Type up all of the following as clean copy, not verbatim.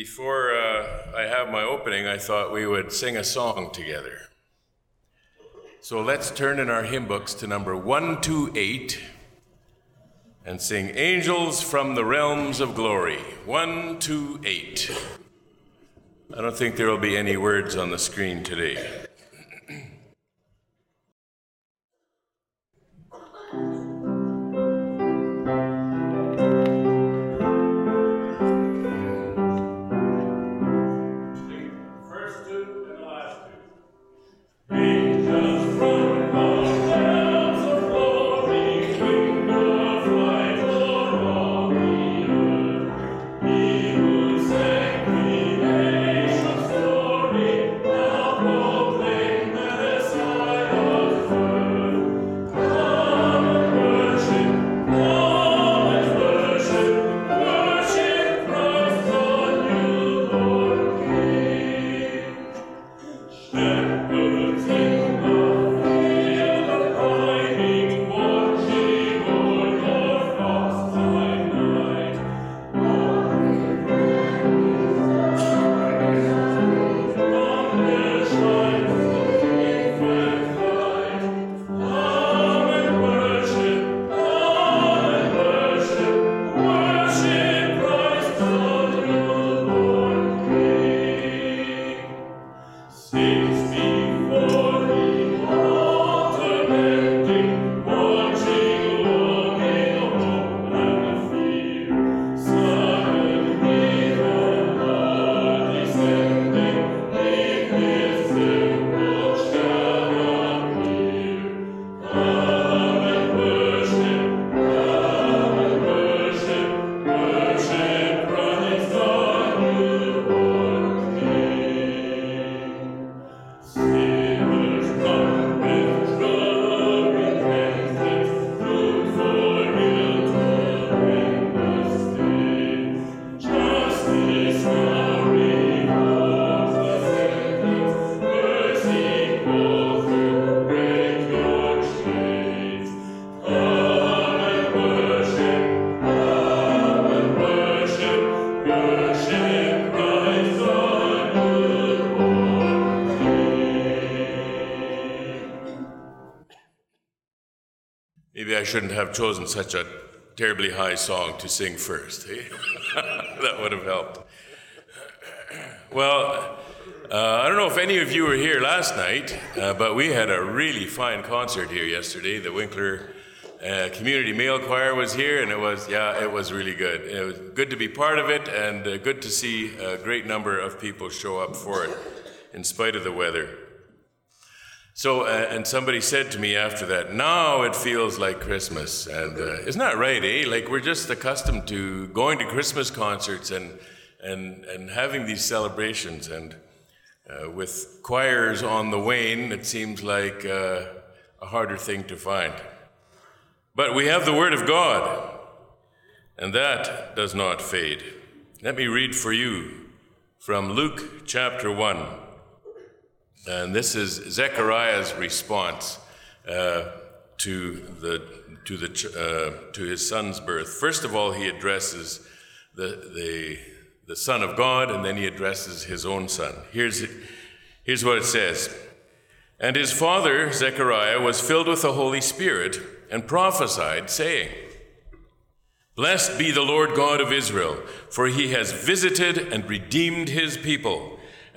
Before I have my opening, I thought we would sing a song together. So let's turn in our hymn books to number 128 and sing Angels from the Realms of Glory, 128. I don't think there will be any words on the screen today. I shouldn't have chosen such a terribly high song to sing first. Eh? That would have helped. Well, I don't know if any of you were here last night, but we had a really fine concert here yesterday. The Winkler Community Male Choir was here, and it was really good. It was good to be part of it, and good to see a great number of people show up for it, in spite of the weather. So, and somebody said to me after that, now it feels like Christmas. And isn't that right, eh? Like, we're just accustomed to going to Christmas concerts and having these celebrations. And with choirs on the wane, it seems like a harder thing to find. But we have the Word of God, and that does not fade. Let me read for you from Luke chapter 1. And this is Zechariah's response to his son's birth. First of all, he addresses the Son of God, and then he addresses his own son. Here's what it says. And his father, Zechariah, was filled with the Holy Spirit and prophesied, saying, Blessed be the Lord God of Israel, for he has visited and redeemed his people,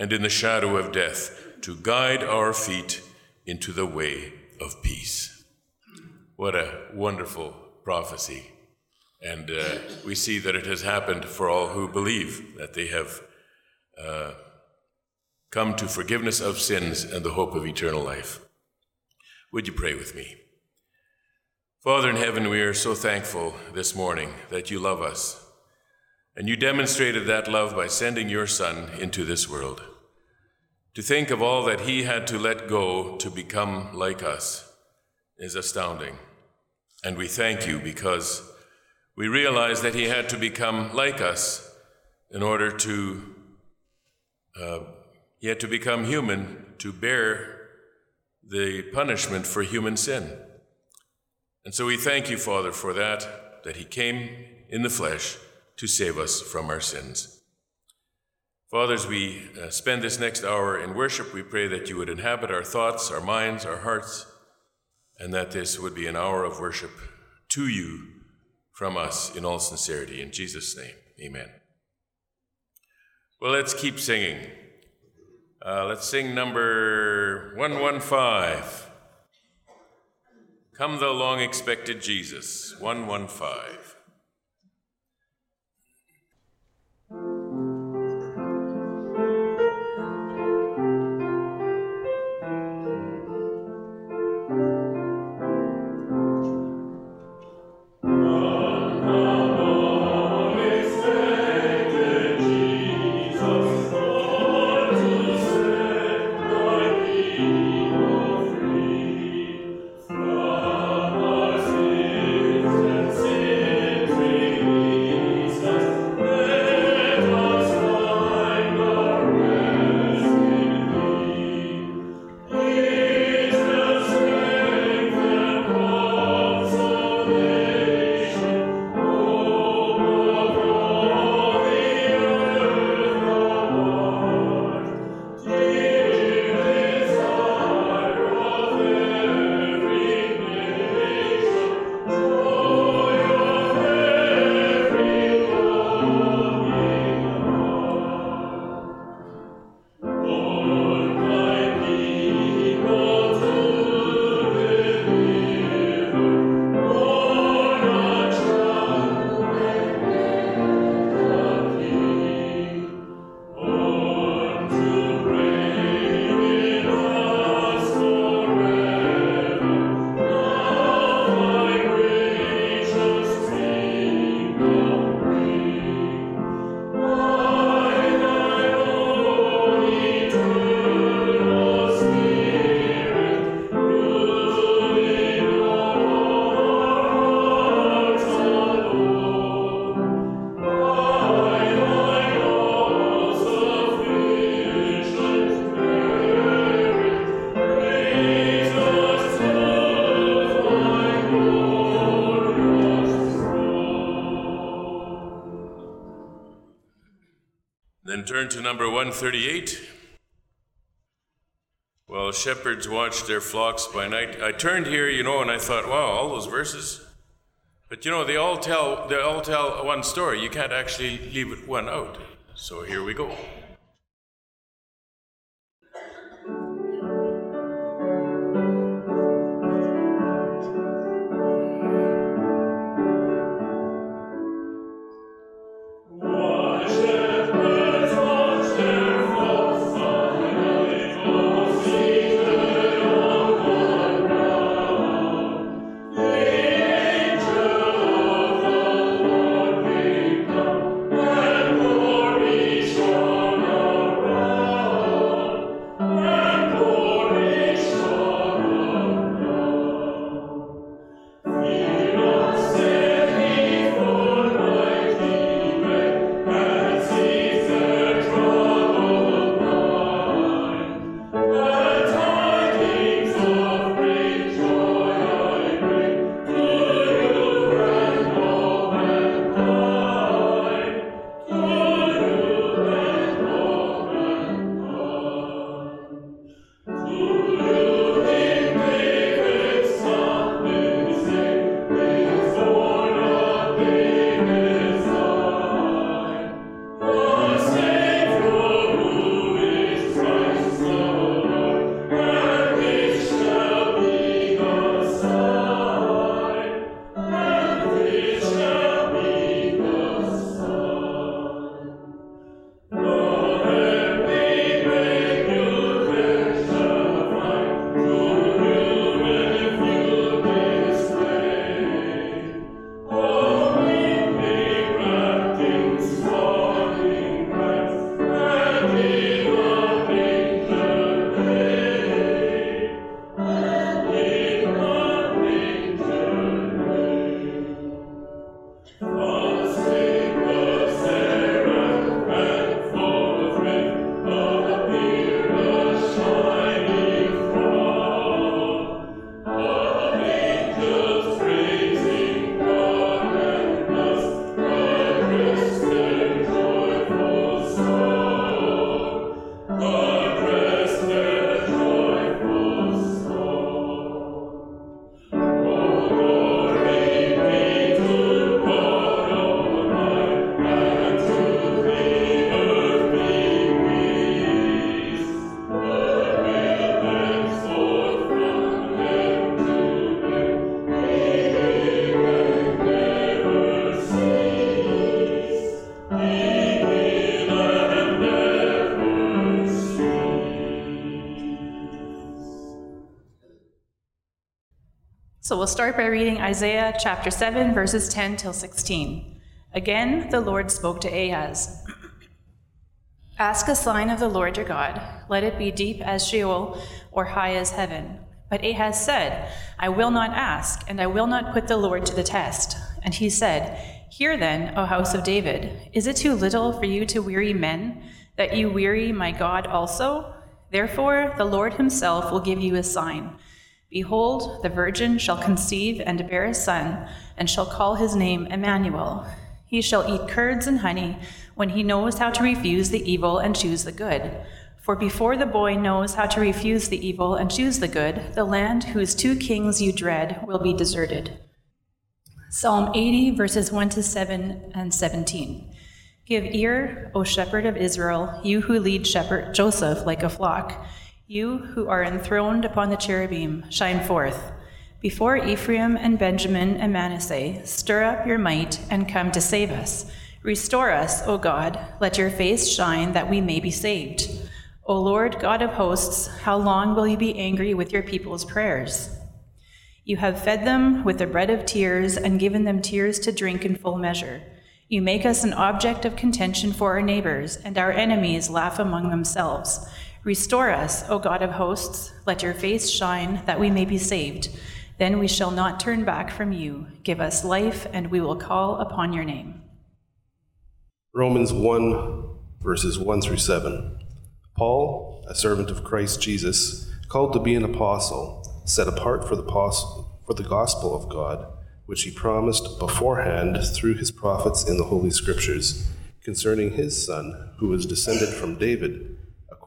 and in the shadow of death, to guide our feet into the way of peace. What a wonderful prophecy. And we see that it has happened for all who believe, that they have come to forgiveness of sins and the hope of eternal life. Would you pray with me? Father in heaven, we are so thankful this morning that you love us, and you demonstrated that love by sending your Son into this world. To think of all that he had to let go to become like us is astounding. And we thank you because we realize that he had to become like us in order to, he had to become human to bear the punishment for human sin. And so we thank you, Father, for that, that he came in the flesh to save us from our sins. Fathers, we spend this next hour in worship. We pray that you would inhabit our thoughts, our minds, our hearts, and that this would be an hour of worship to you from us in all sincerity. In Jesus' name, amen. Well, let's keep singing. Let's sing number 115. Come Thou Long Expected Jesus, 115. Turn to number 138. Well, shepherds watched their flocks by night. I turned here, and I thought, wow, all those verses. But they all tell one story. You can't actually leave one out. So here we go. So we'll start by reading Isaiah chapter 7, verses 10 till 16. Again, the Lord spoke to Ahaz. Ask a sign of the Lord your God. Let it be deep as Sheol or high as heaven. But Ahaz said, I will not ask, and I will not put the Lord to the test. And he said, Hear then, O house of David, is it too little for you to weary men, that you weary my God also? Therefore, the Lord himself will give you a sign. Behold, the virgin shall conceive and bear a son, and shall call his name Emmanuel. He shall eat curds and honey when he knows how to refuse the evil and choose the good. For before the boy knows how to refuse the evil and choose the good, the land whose two kings you dread will be deserted. Psalm 80, verses 1 to 7 and 17. Give ear, O shepherd of Israel, you who lead shepherd Joseph like a flock. You who are enthroned upon the cherubim, shine forth. Before Ephraim and Benjamin and Manasseh, stir up your might and come to save us. Restore us, O God, let your face shine that we may be saved. O Lord God of hosts, how long will you be angry with your people's prayers? You have fed them with the bread of tears and given them tears to drink in full measure. You make us an object of contention for our neighbors, and our enemies laugh among themselves. Restore us, O God of hosts, let your face shine, that we may be saved. Then we shall not turn back from you. Give us life, and we will call upon your name. Romans 1, verses 1 through 7. Paul, a servant of Christ Jesus, called to be an apostle, set apart for the gospel of God, which he promised beforehand through his prophets in the Holy Scriptures, concerning his Son, who was descended from David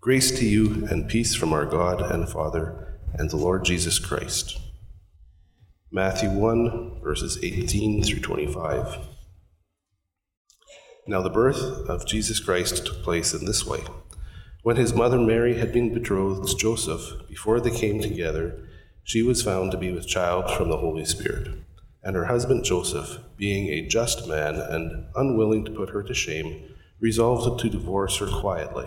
Grace to you and peace from our God and Father and the Lord Jesus Christ. Matthew 1, verses 18 through 25. Now the birth of Jesus Christ took place in this way. When his mother Mary had been betrothed to Joseph, before they came together, she was found to be with child from the Holy Spirit. And her husband Joseph, being a just man and unwilling to put her to shame, resolved to divorce her quietly.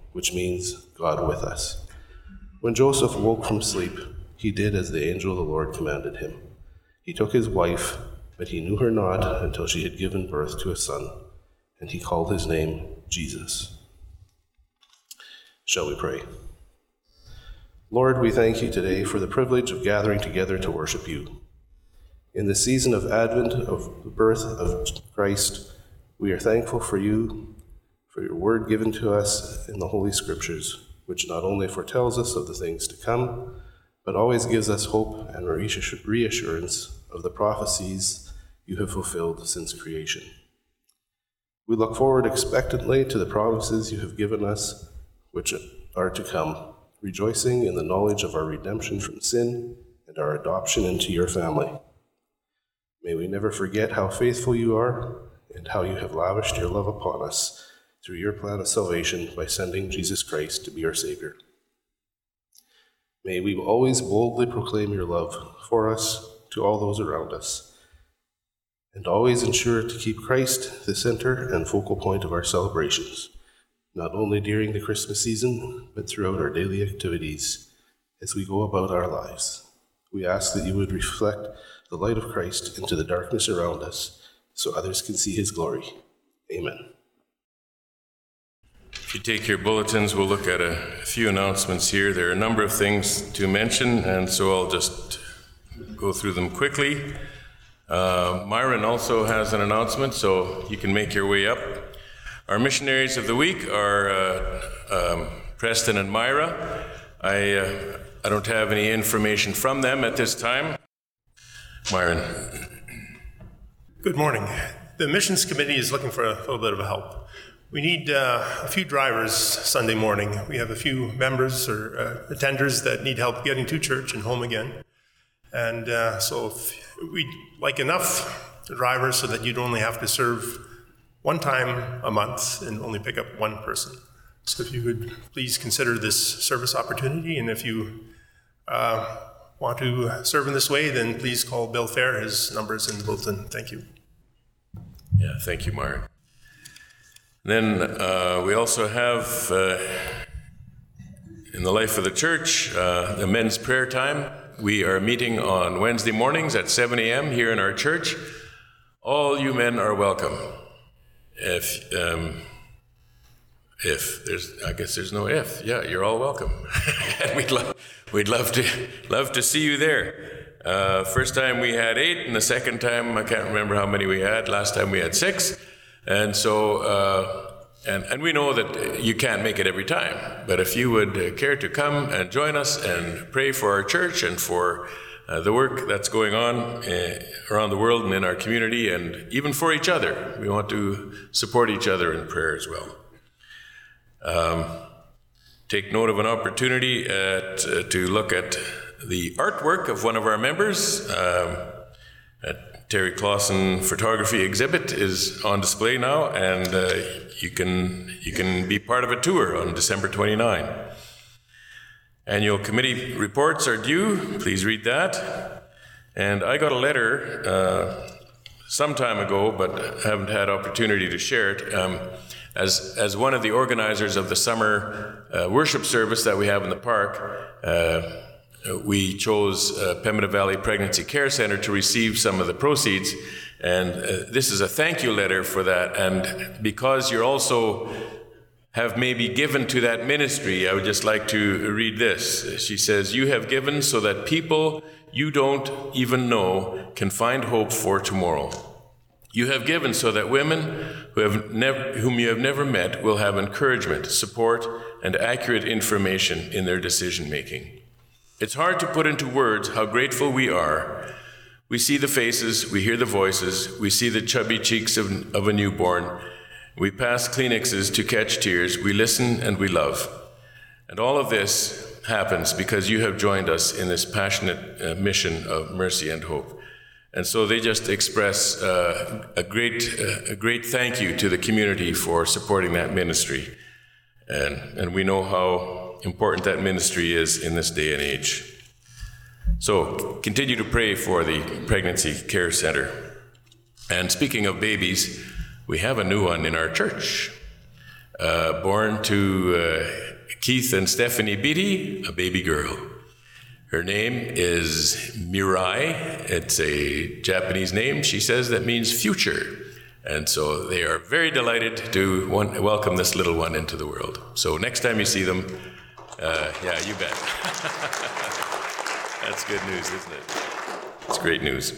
which means God with us. When Joseph woke from sleep, he did as the angel of the Lord commanded him. He took his wife, but he knew her not until she had given birth to a son, and he called his name Jesus. Shall we pray? Lord, we thank you today for the privilege of gathering together to worship you. In the season of Advent, of the birth of Christ, we are thankful for you, for your word given to us in the Holy Scriptures, which not only foretells us of the things to come, but always gives us hope and reassurance of the prophecies you have fulfilled since creation. We look forward expectantly to the promises you have given us, which are to come, rejoicing in the knowledge of our redemption from sin and our adoption into your family. May we never forget how faithful you are and how you have lavished your love upon us through your plan of salvation by sending Jesus Christ to be our Savior. May we always boldly proclaim your love for us to all those around us, and always ensure to keep Christ the center and focal point of our celebrations, not only during the Christmas season, but throughout our daily activities as we go about our lives. We ask that you would reflect the light of Christ into the darkness around us so others can see his glory. Amen. If you take your bulletins, we'll look at a few announcements here. There are a number of things to mention, and so I'll just go through them quickly. Myron also has an announcement, so you can make your way up. Our missionaries of the week are Preston and Myra. I don't have any information from them at this time. Myron. Good morning. The missions committee is looking for a little bit of help. We need a few drivers Sunday morning. We have a few members or attenders that need help getting to church and home again. And so if we'd like enough drivers so that you'd only have to serve one time a month and only pick up one person. So if you would please consider this service opportunity, and if you want to serve in this way, then please call Bill Fair. His number is in the bulletin. Thank you. Yeah, thank you, Mark. Then we also have, in the life of the church, the men's prayer time. We are meeting on Wednesday mornings at 7 a.m. here in our church. All you men are welcome. You're all welcome. We'd love to see you there. First time we had 8, and the second time, I can't remember how many we had. Last time we had 6. And so, and we know that you can't make it every time, but if you would care to come and join us and pray for our church and for the work that's going on around the world and in our community, and even for each other. We want to support each other in prayer as well. Take note of an opportunity to look at the artwork of one of our members. At Terry Clausen photography exhibit is on display now, and you can be part of a tour on December 29. Annual committee reports are due. Please read that. And I got a letter some time ago, but haven't had opportunity to share it. As one of the organizers of the summer worship service that we have in the park, we chose Pembina Valley Pregnancy Care Center to receive some of the proceeds, and this is a thank you letter for that. And because you also have maybe given to that ministry, I would just like to read this. She says, "You have given so that people you don't even know can find hope for tomorrow. You have given so that women whom you have never met will have encouragement, support, and accurate information in their decision-making. It's hard to put into words how grateful we are. We see the faces, we hear the voices, we see the chubby cheeks of a newborn. We pass Kleenexes to catch tears, we listen and we love. And all of this happens because you have joined us in this passionate mission of mercy and hope." And so they just express a great thank you to the community for supporting that ministry. And we know how important that ministry is in this day and age. So continue to pray for the Pregnancy Care Center. And speaking of babies, we have a new one in our church. Born to Keith and Stephanie Beattie, a baby girl. Her name is Mirai. It's a Japanese name. She says that means future. And so they are very delighted to welcome this little one into the world. So next time you see them, you bet. That's good news, isn't it? It's great news.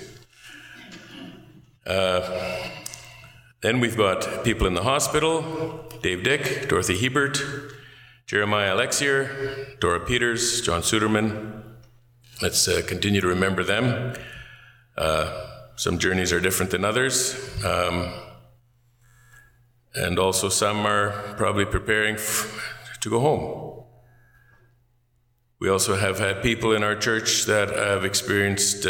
Then we've got people in the hospital, Dave Dick, Dorothy Hebert, Jeremiah Alexier, Dora Peters, John Suderman. Let's continue to remember them. Some journeys are different than others. And also some are probably preparing to go home. We also have had people in our church that have experienced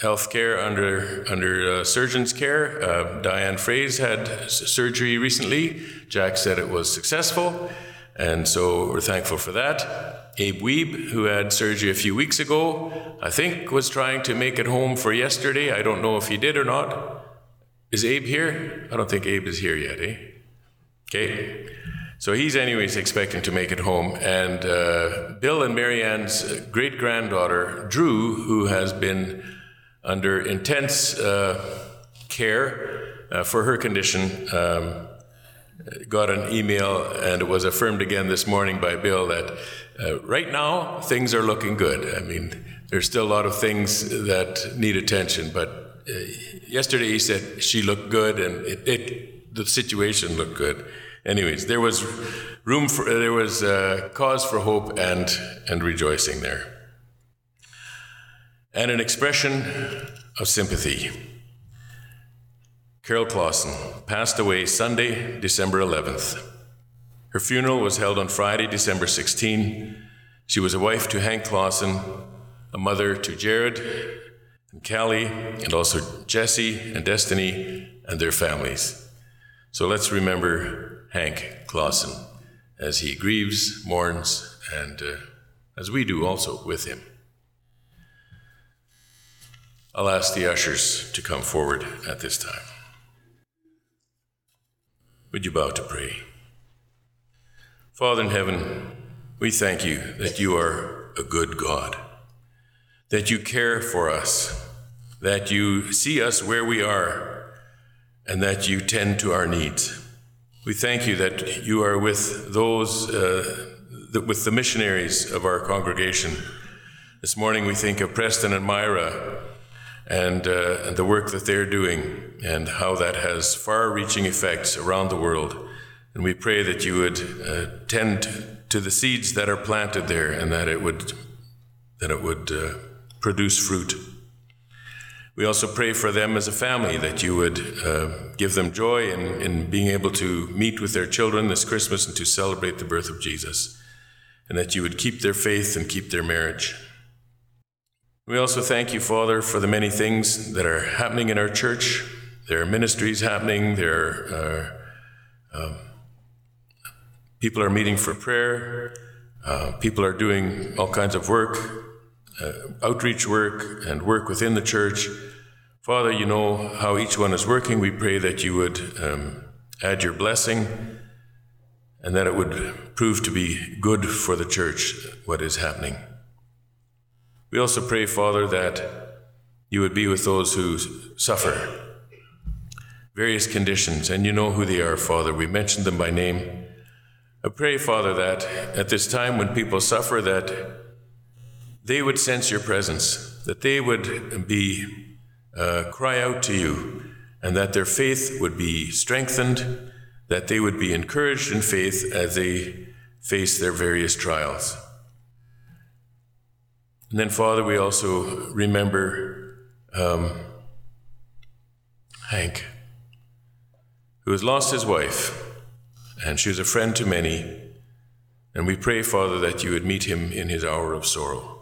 health care under surgeon's care. Diane Fraze had surgery recently. Jack said it was successful, and so we're thankful for that. Abe Weeb, who had surgery a few weeks ago, I think was trying to make it home for yesterday. I don't know if he did or not. Is Abe here? I don't think Abe is here yet, eh? Okay. So he's anyways expecting to make it home. And Bill and Marianne's great-granddaughter, Drew, who has been under intense care for her condition, got an email, and it was affirmed again this morning by Bill that right now things are looking good. I mean, there's still a lot of things that need attention. But yesterday he said she looked good, and the situation looked good. Anyways, there was room for, there was cause for hope and rejoicing there. And an expression of sympathy. Carol Clausen passed away Sunday, December 11th. Her funeral was held on Friday, December 16. She was a wife to Hank Clausen, a mother to Jared and Callie, and also Jesse and Destiny and their families. So let's remember Hank Clausen as he grieves, mourns, and as we do also with him. I'll ask the ushers to come forward at this time. Would you bow to pray? Father in heaven, we thank you that you are a good God, that you care for us, that you see us where we are, and that you tend to our needs. We thank you that you are with those, with the missionaries of our congregation. This morning we think of Preston and Myra, and the work that they're doing and how that has far-reaching effects around the world. And we pray that you would tend to the seeds that are planted there, and that it would produce fruit. We also pray for them as a family, that you would give them joy in being able to meet with their children this Christmas and to celebrate the birth of Jesus, and that you would keep their faith and keep their marriage. We also thank you, Father, for the many things that are happening in our church. There are ministries happening. There are people are meeting for prayer. People are doing all kinds of work, outreach work, and work within the church. Father, you know how each one is working. We pray that you would add your blessing, and that it would prove to be good for the church what is happening. We also pray, Father, that you would be with those who suffer various conditions, and you know who they are, Father. We mentioned them by name. I pray, Father, that at this time when people suffer, that they would sense your presence, that they would be cry out to you, and that their faith would be strengthened, that they would be encouraged in faith as they face their various trials. And then, Father, we also remember Hank, who has lost his wife, and she was a friend to many. And we pray, Father, that you would meet him in his hour of sorrow.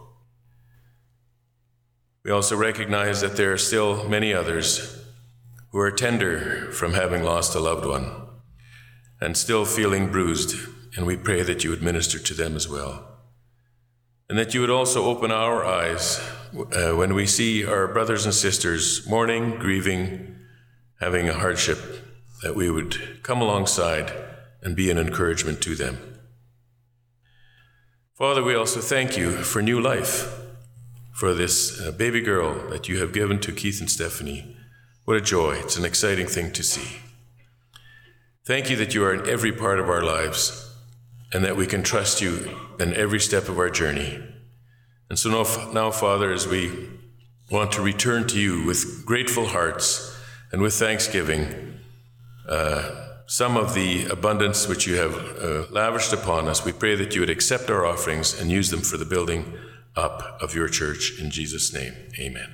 We also recognize that there are still many others who are tender from having lost a loved one and still feeling bruised, and we pray that you would minister to them as well. And that you would also open our eyes when we see our brothers and sisters mourning, grieving, having a hardship, that we would come alongside and be an encouragement to them. Father, we also thank you for new life, for this baby girl that you have given to Keith and Stephanie. What a joy. It's an exciting thing to see. Thank you that you are in every part of our lives, and that we can trust you in every step of our journey. And so now, Father, as we want to return to you with grateful hearts and with thanksgiving, some of the abundance which you have lavished upon us, we pray that you would accept our offerings and use them for the building up of your church. In Jesus' name, amen.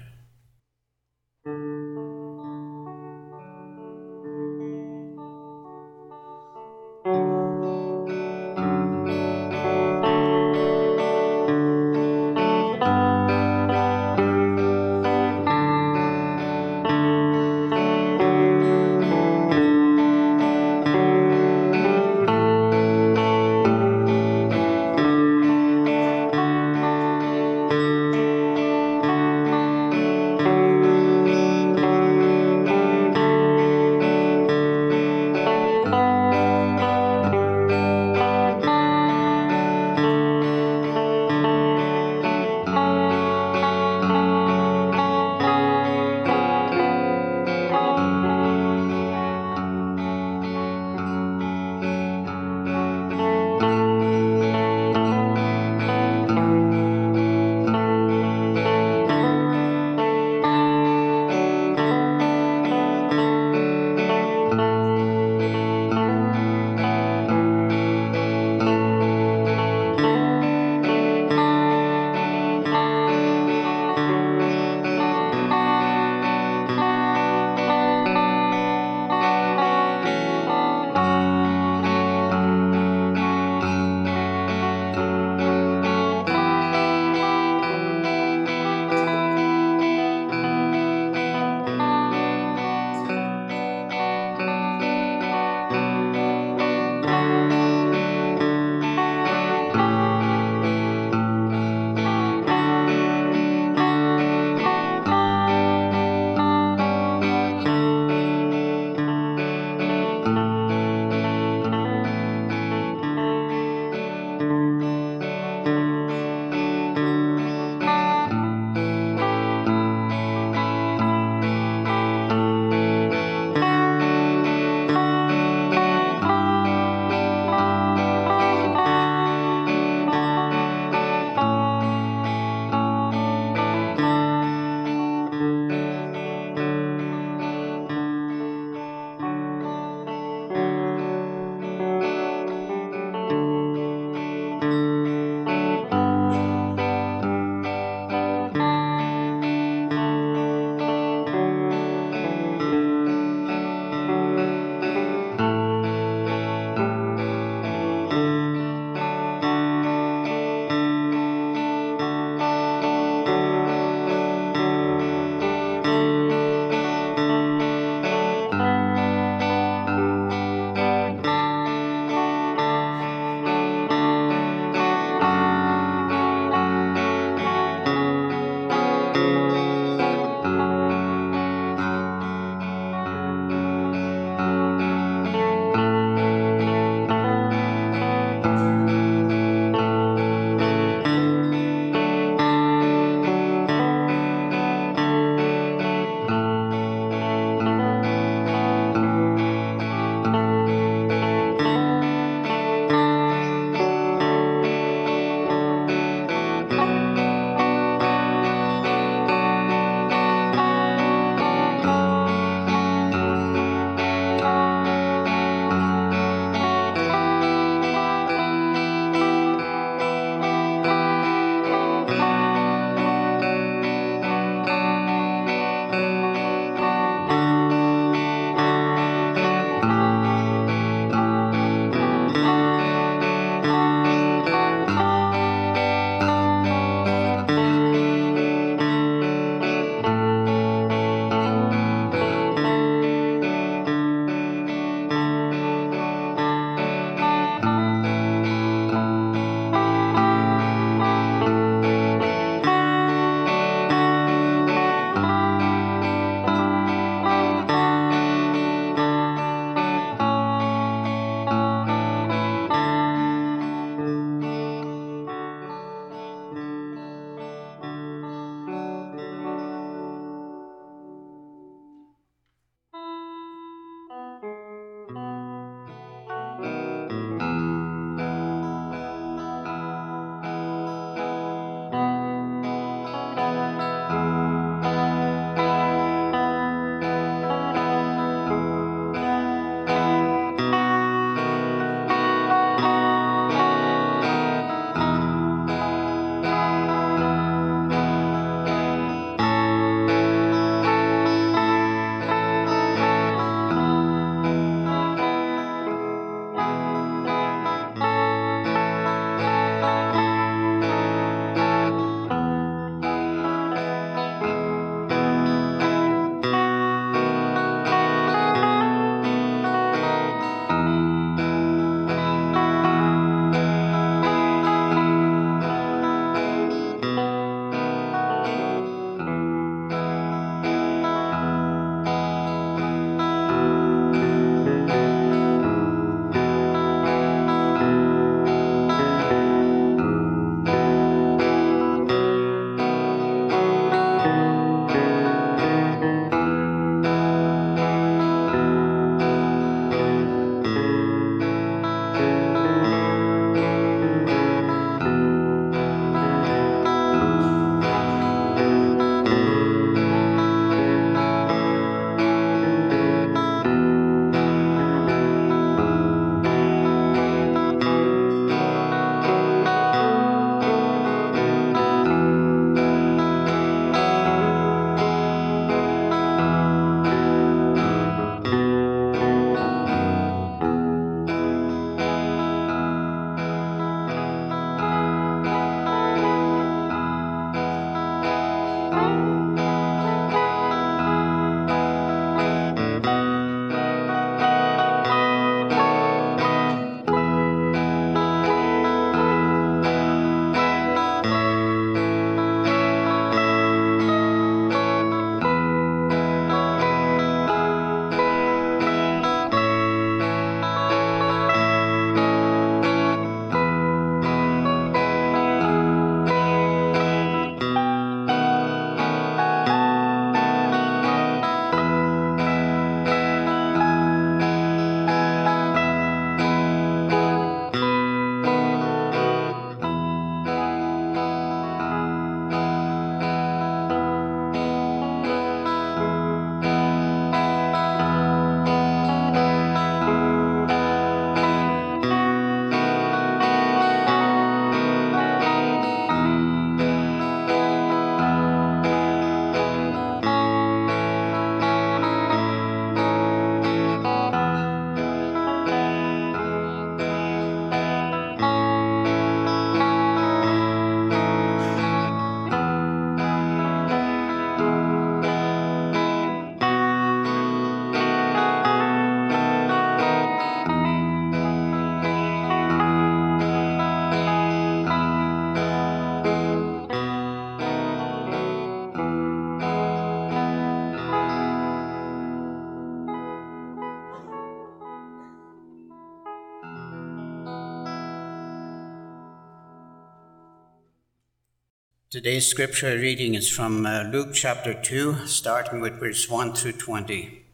Today's scripture reading is from Luke chapter 2, starting with verse 1 through 20.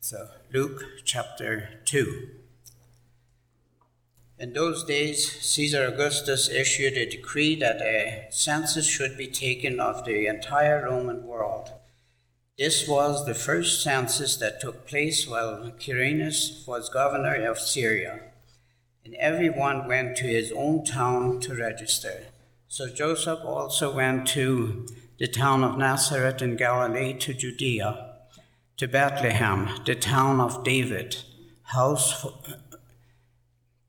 So, Luke chapter 2. In those days, Caesar Augustus issued a decree that a census should be taken of the entire Roman world. This was the first census that took place while Quirinius was governor of Syria, and everyone went to his own town to register. So Joseph also went to the town of Nazareth in Galilee, to Judea, to Bethlehem, the town of David,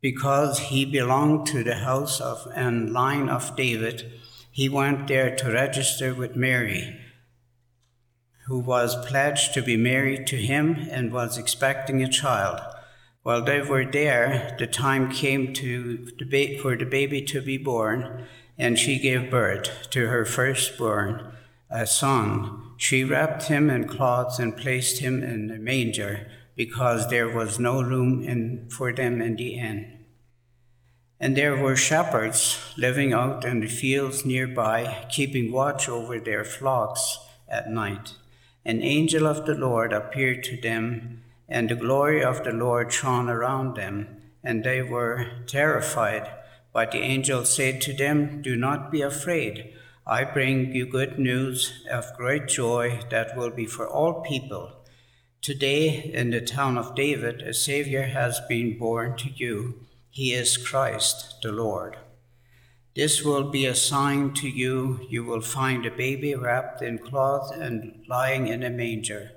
because he belonged to the house of and line of David. He went there to register with Mary, who was pledged to be married to him and was expecting a child. While they were there, the time came for the baby to be born, and she gave birth to her firstborn, a son. She wrapped him in cloths and placed him in a manger, because there was no room for them in the inn. And there were shepherds living out in the fields nearby, keeping watch over their flocks at night. An angel of the Lord appeared to them, and the glory of the Lord shone around them, and they were terrified. But the angel said to them, "Do not be afraid. I bring you good news of great joy that will be for all people. Today, in the town of David, a Savior has been born to you. He is Christ the Lord. This will be a sign to you. You will find a baby wrapped in cloth and lying in a manger."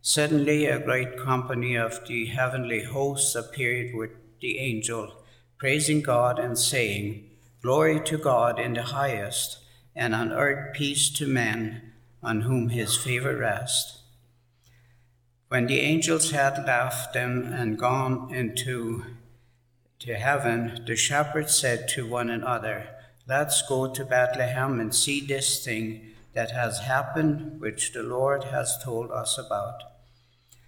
Suddenly, a great company of the heavenly hosts appeared with the angel, praising God and saying, "Glory to God in the highest, and on earth peace to men on whom his favor rests." When the angels had left them and gone into heaven, the shepherds said to one another, "Let's go to Bethlehem and see this thing that has happened, which the Lord has told us about."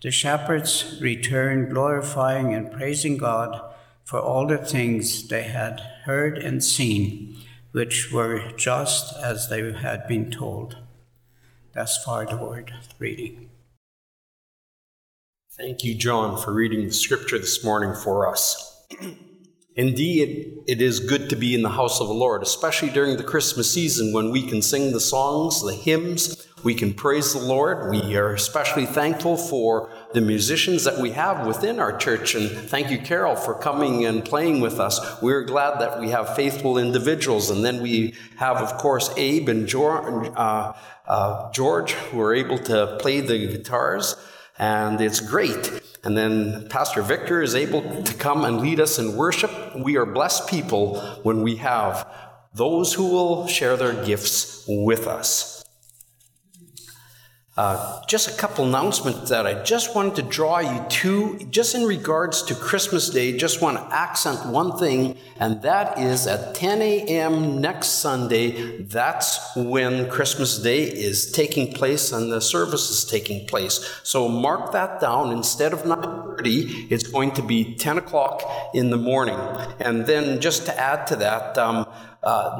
The shepherds returned, glorifying and praising God for all the things they had heard and seen, which were just as they had been told. Thus far the word reading. Thank you, John, for reading the scripture this morning for us. Indeed, it is good to be in the house of the Lord, especially during the Christmas season when we can sing the songs, the hymns. We can praise the Lord. We are especially thankful for the musicians that we have within our church. And thank you, Carol, for coming and playing with us. We're glad that we have faithful individuals. And then we have, of course, Abe and George, who are able to play the guitars. And it's great. And then Pastor Victor is able to come and lead us in worship. We are blessed people when we have those who will share their gifts with us. Just a couple announcements that I just wanted to draw you to, just in regards to Christmas Day. Just want to accent one thing, and that is at 10 a.m. next Sunday, that's when Christmas Day is taking place and the service is taking place. So mark that down. Instead of 9:30, it's going to be 10 o'clock in the morning. And then just to add to that,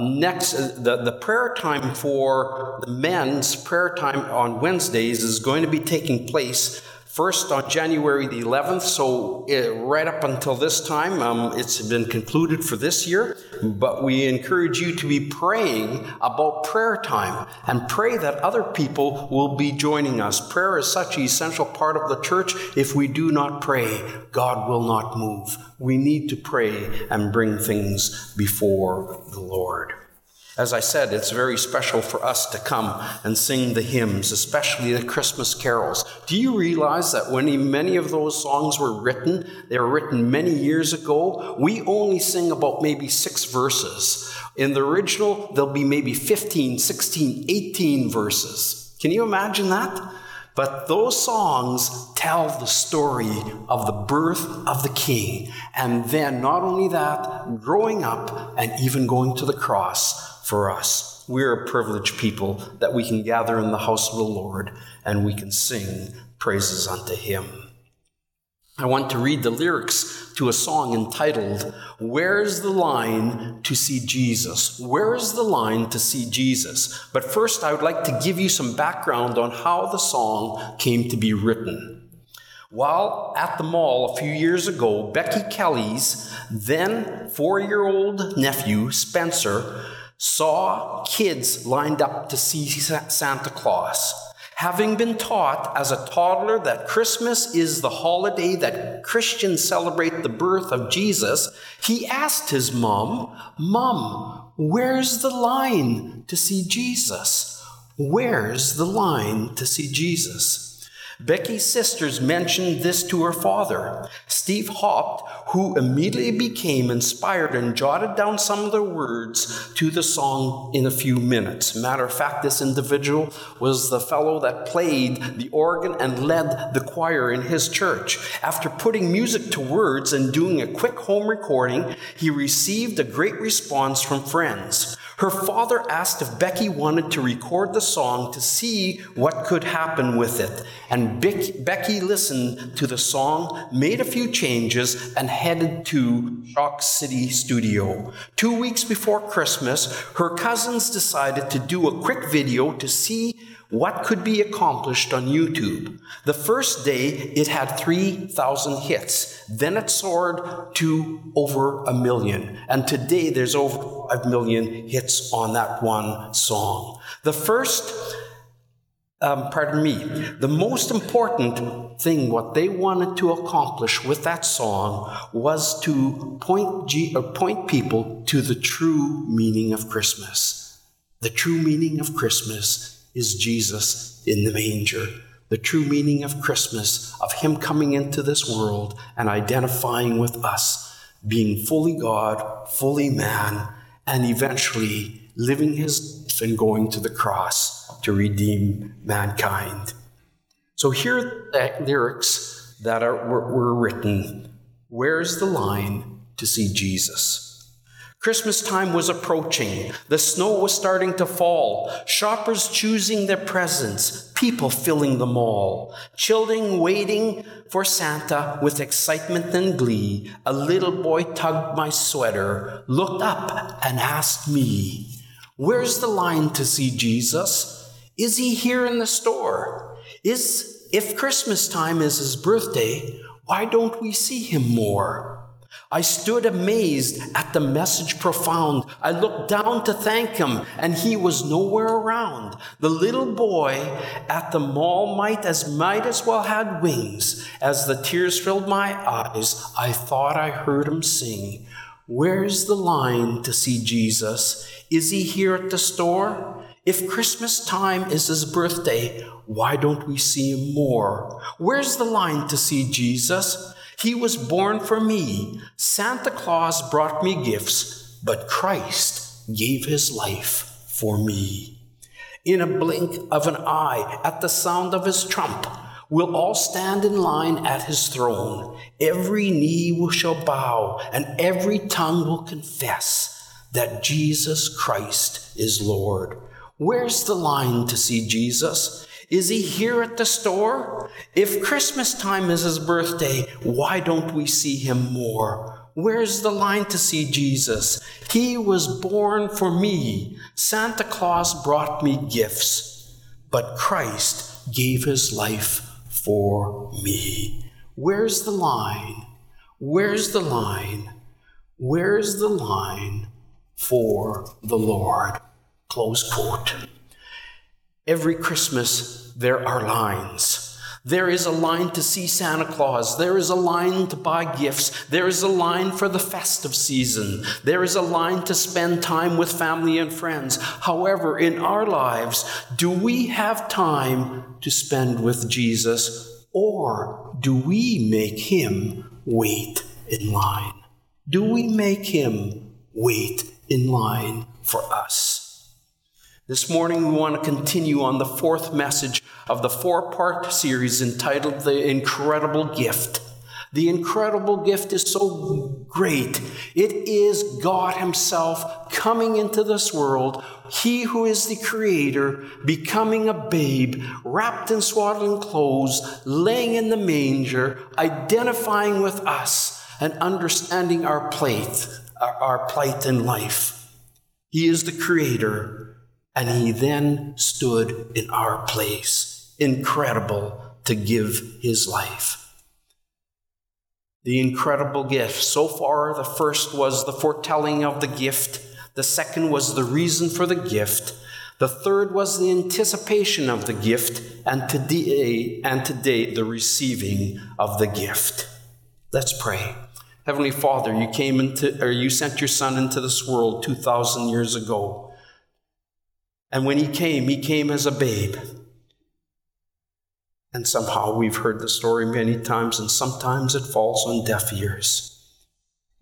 next, the prayer time for the men's prayer time on Wednesdays is going to be taking place first on January the 11th, so right up until this time, it's been concluded for this year, but we encourage you to be praying about prayer time and pray that other people will be joining us. Prayer is such an essential part of the church. If we do not pray, God will not move. We need to pray and bring things before the Lord. As I said, it's very special for us to come and sing the hymns, especially the Christmas carols. Do you realize that when many of those songs were written, they were written many years ago? We only sing about maybe 6 verses. In the original, there'll be maybe 15, 16, 18 verses. Can you imagine that? But those songs tell the story of the birth of the King. And then not only that, growing up and even going to the cross. For us, we're a privileged people that we can gather in the house of the Lord and we can sing praises unto him. I want to read the lyrics to a song entitled, Where's the Line to See Jesus? Where is the line to see Jesus? But first, I would like to give you some background on how the song came to be written. While at the mall a few years ago, Becky Kelly's then 4-year-old nephew, Spencer, saw kids lined up to see Santa Claus. Having been taught as a toddler that Christmas is the holiday that Christians celebrate the birth of Jesus, he asked his mom, Mom, where's the line to see Jesus? Where's the line to see Jesus? Becky's sisters mentioned this to her father, Steve Haupt, who immediately became inspired and jotted down some of the words to the song in a few minutes. Matter of fact, this individual was the fellow that played the organ and led the choir in his church. After putting music to words and doing a quick home recording, he received a great response from friends. Her father asked if Becky wanted to record the song to see what could happen with it. And Becky listened to the song, made a few changes, and headed to Shock City Studio. 2 weeks before Christmas, her cousins decided to do a quick video to see what could be accomplished on YouTube. The first day, it had 3,000 hits. Then it soared to over 1 million. And today, there's over 5 million hits on that one song. The most important thing, what they wanted to accomplish with that song was to point people to the true meaning of Christmas. The true meaning of Christmas is Jesus in the manger. The true meaning of Christmas, of him coming into this world and identifying with us, being fully God, fully man, and eventually living his life and going to the cross to redeem mankind. So here are the lyrics that were written. Where's the line to see Jesus? Christmas time was approaching. The snow was starting to fall. Shoppers choosing their presents. People filling the mall. Children waiting for Santa with excitement and glee. A little boy tugged my sweater, looked up and asked me, Where's the line to see Jesus? Is he here in the store? If Christmas time is his birthday, why don't we see him more? I stood amazed at the message profound. I looked down to thank him, and he was nowhere around. The little boy at the mall might as well had wings. As the tears filled my eyes, I thought I heard him sing. Where's the line to see Jesus? Is he here at the store? If Christmas time is his birthday, why don't we see him more? Where's the line to see Jesus? He was born for me. Santa Claus brought me gifts, but Christ gave his life for me. In a blink of an eye, at the sound of his trump, we'll all stand in line at his throne. Every knee shall bow, and every tongue will confess that Jesus Christ is Lord. Where's the line to see Jesus? Is he here at the store? If Christmas time is his birthday, why don't we see him more? Where's the line to see Jesus? He was born for me. Santa Claus brought me gifts, but Christ gave his life for me. Where's the line? Where's the line? Where's the line for the Lord? Close quote. Every Christmas, there are lines. There is a line to see Santa Claus. There is a line to buy gifts. There is a line for the festive season. There is a line to spend time with family and friends. However, in our lives, do we have time to spend with Jesus, or do we make him wait in line? Do we make him wait in line for us? This morning, we want to continue on the fourth message of the four-part series entitled The Incredible Gift. The incredible gift is so great. It is God himself coming into this world, he who is the creator, becoming a babe, wrapped in swaddling clothes, laying in the manger, identifying with us and understanding our plight in life. He is the creator. And he then stood in our place, incredible, to give his life. The incredible gift. So far, the first was the foretelling of the gift. The second was the reason for the gift. The third was the anticipation of the gift. And today, the receiving of the gift. Let's pray. Heavenly Father, you sent your Son into this world 2,000 years ago. And when he came as a babe. And somehow we've heard the story many times, and sometimes it falls on deaf ears.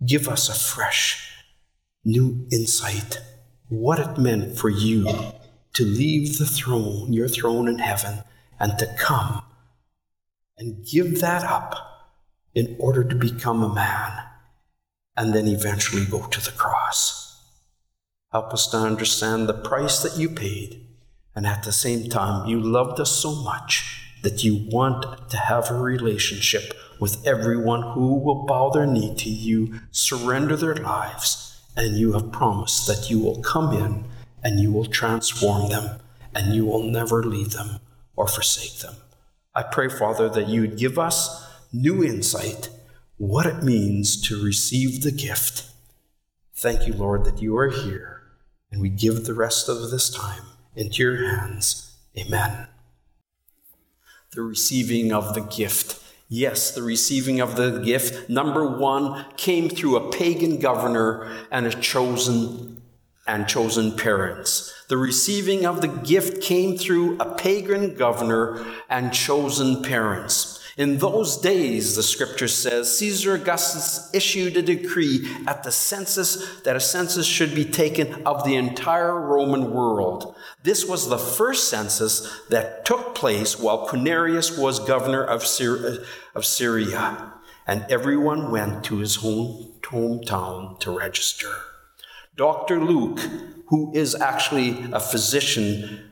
Give us a fresh, new insight, what it meant for you to leave the throne, your throne in heaven, and to come and give that up in order to become a man, and then eventually go to the cross. Help us to understand the price that you paid, and at the same time, you loved us so much that you want to have a relationship with everyone who will bow their knee to you, surrender their lives, and you have promised that you will come in and you will transform them, and you will never leave them or forsake them. I pray, Father, that you would give us new insight, what it means to receive the gift. Thank you, Lord, that you are here. And we give the rest of this time into your hands. Amen. The receiving of the gift. Yes, the receiving of the gift, number one, came through a pagan governor and chosen parents. The receiving of the gift came through a pagan governor and chosen parents. In those days, the scripture says, Caesar Augustus issued a decree at the census that a census should be taken of the entire Roman world. This was the first census that took place while Quirinius was governor of Syria, and everyone went to his hometown to register. Dr. Luke, who is actually a physician,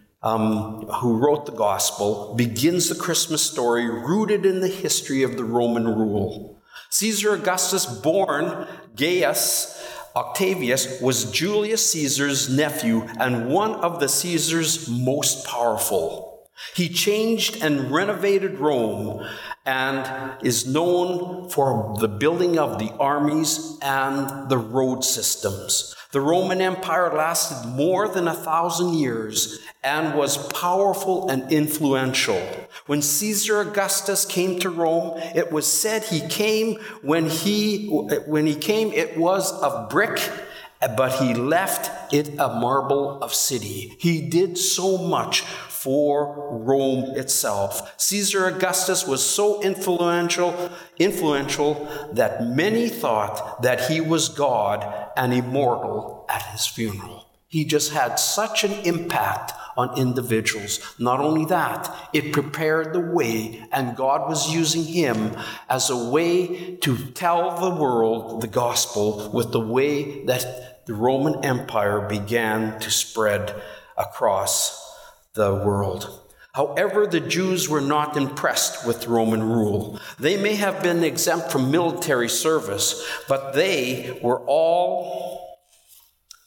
who wrote the gospel, begins the Christmas story rooted in the history of the Roman rule. Caesar Augustus, born Gaius Octavius, was Julius Caesar's nephew and one of the Caesar's most powerful. He changed and renovated Rome and is known for the building of the armies and the road systems. The Roman Empire lasted more than 1,000 years and was powerful and influential. When Caesar Augustus came to Rome, it was said when he came, it was of brick, but he left it a marble of city. He did so much for Rome itself. Caesar Augustus was so influential that many thought that he was God and immortal at his funeral. He just had such an impact on individuals. Not only that, it prepared the way, and God was using him as a way to tell the world the gospel with the way that the Roman Empire began to spread across the world. However, the Jews were not impressed with Roman rule. They may have been exempt from military service, but they were all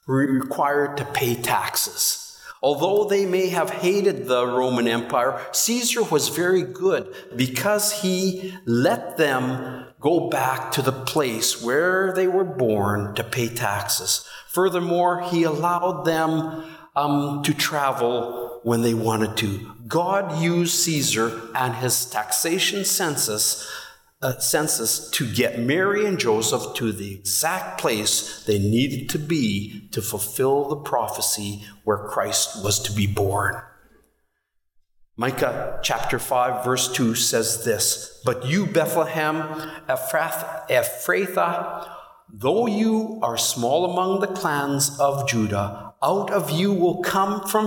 required to pay taxes. Although they may have hated the Roman Empire, Caesar was very good because he let them go back to the place where they were born to pay taxes. Furthermore, he allowed them to travel when they wanted to. God used Caesar and his taxation census to get Mary and Joseph to the exact place they needed to be to fulfill the prophecy where Christ was to be born. Micah chapter 5 verse 2 says this, "But you, Bethlehem Ephrathah, though you are small among the clans of Judah, out of you will come for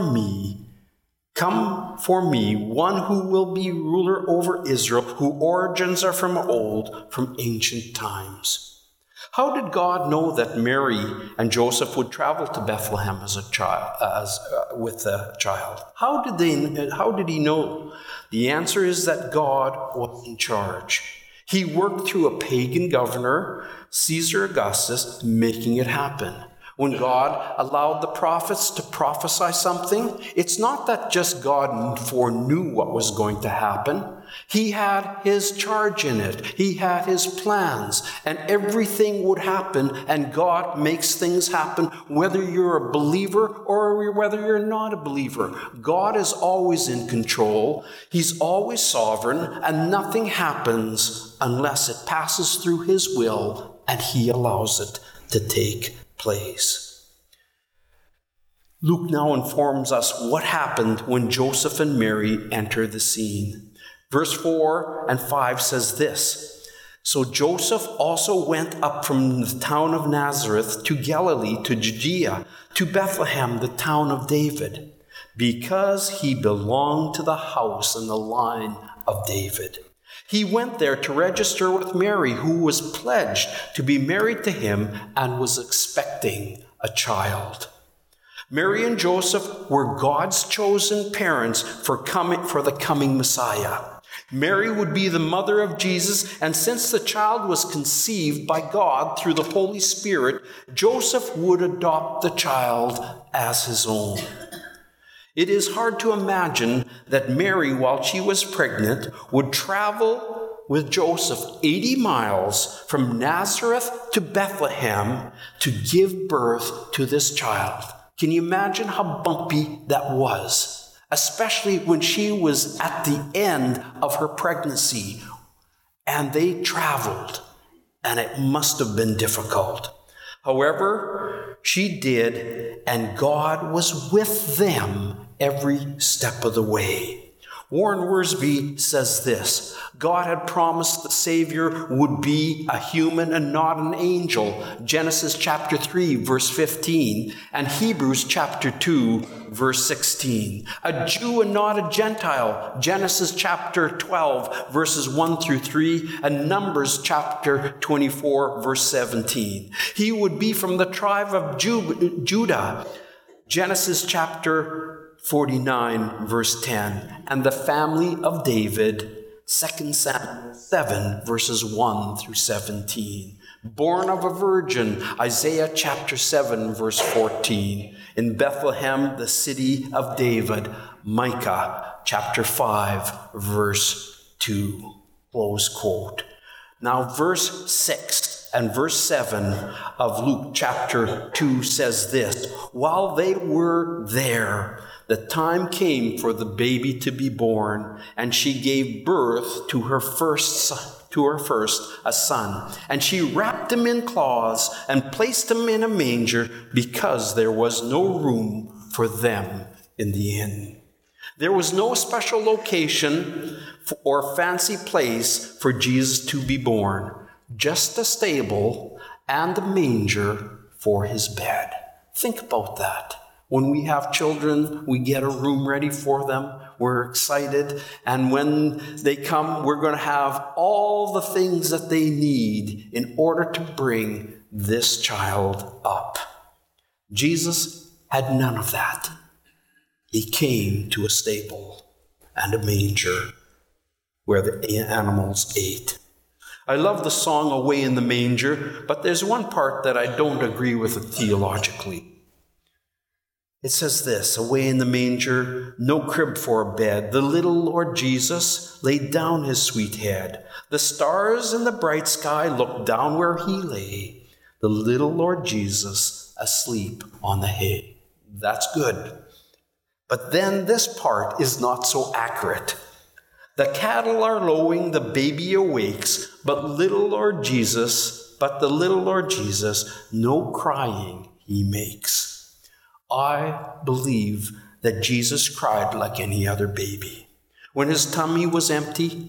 me, one who will be ruler over Israel, whose origins are from old, from ancient times." How did God know that Mary and Joseph would travel to Bethlehem as a child, with a child? How did he know? The answer is that God was in charge. He worked through a pagan governor, Caesar Augustus, making it happen. When God allowed the prophets to prophesy something, it's not that just God foreknew what was going to happen. He had his charge in it. He had his plans, and everything would happen, and God makes things happen, whether you're a believer or whether you're not a believer. God is always in control. He's always sovereign, and nothing happens unless it passes through his will and he allows it to take place. Luke now informs us what happened when Joseph and Mary enter the scene. Verse 4 and 5 says this, "So Joseph also went up from the town of Nazareth to Galilee, to Judea, to Bethlehem, the town of David, because he belonged to the house and the line of David. He went there to register with Mary, who was pledged to be married to him and was expecting a child." Mary and Joseph were God's chosen parents for the coming Messiah. Mary would be the mother of Jesus, and since the child was conceived by God through the Holy Spirit, Joseph would adopt the child as his own. It is hard to imagine that Mary, while she was pregnant, would travel with Joseph 80 miles from Nazareth to Bethlehem to give birth to this child. Can you imagine how bumpy that was? Especially when she was at the end of her pregnancy, and they traveled, and it must have been difficult. However, she did, and God was with them every step of the way. Warren Worsby says this, "God had promised the Savior would be a human and not an angel," Genesis chapter 3, verse 15, and Hebrews chapter 2, verse 16. "A Jew and not a Gentile," Genesis chapter 12, verses 1 through 3, and Numbers chapter 24, verse 17. "He would be from the tribe of Judah," Genesis chapter 49, verse 10, and the family of David, 2 Samuel 7, verses 1 through 17. "Born of a virgin," Isaiah chapter 7, verse 14. "In Bethlehem, the city of David," Micah chapter 5, verse 2. Close quote. Now, verse 6. And verse 7 of Luke chapter 2 says this, "While they were there, the time came for the baby to be born, and she gave birth to her first son. And she wrapped him in cloths and placed him in a manger because there was no room for them in the inn." There was no special location or fancy place for Jesus to be born. Just a stable and a manger for his bed. Think about that. When we have children, we get a room ready for them. We're excited. And when they come, we're going to have all the things that they need in order to bring this child up. Jesus had none of that. He came to a stable and a manger where the animals ate. I love the song "Away in the Manger," but there's one part that I don't agree with theologically. It says this, "Away in the manger, no crib for a bed. The little Lord Jesus laid down his sweet head. The stars in the bright sky looked down where he lay. The little Lord Jesus asleep on the hay." That's good. But then this part is not so accurate. The cattle are lowing, the baby awakes, but the little Lord Jesus, no crying he makes. I believe that Jesus cried like any other baby. When his tummy was empty,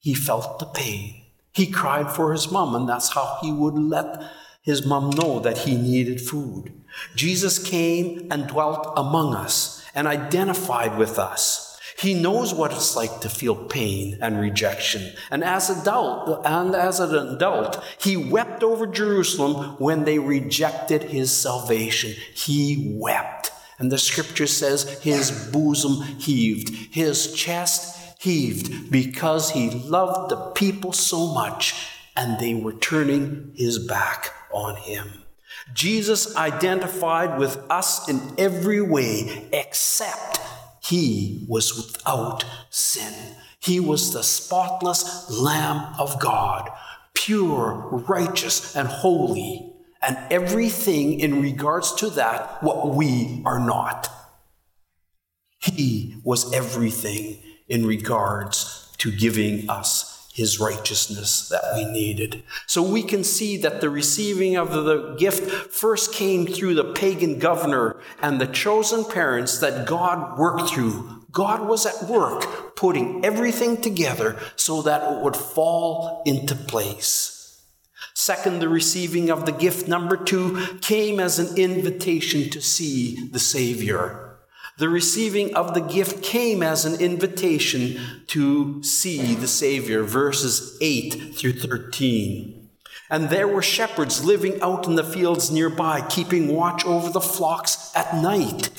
he felt the pain. He cried for his mom, and that's how he would let his mom know that he needed food. Jesus came and dwelt among us and identified with us. He knows what it's like to feel pain and rejection. And as an adult, he wept over Jerusalem when they rejected his salvation. He wept. And the scripture says his bosom heaved, his chest heaved, because he loved the people so much and they were turning his back on him. Jesus identified with us in every way, except he was without sin. He was the spotless Lamb of God, pure, righteous, and holy, and everything in regards to that, what we are not. He was everything in regards to giving us his righteousness that we needed. So we can see that the receiving of the gift first came through the pagan governor and the chosen parents that God worked through. God was at work putting everything together so that it would fall into place. Second, the receiving of the gift, number 2, came as an invitation to see the Savior. The receiving of the gift came as an invitation to see the Savior, verses 8 through 13. And there were shepherds living out in the fields nearby, keeping watch over the flocks at night.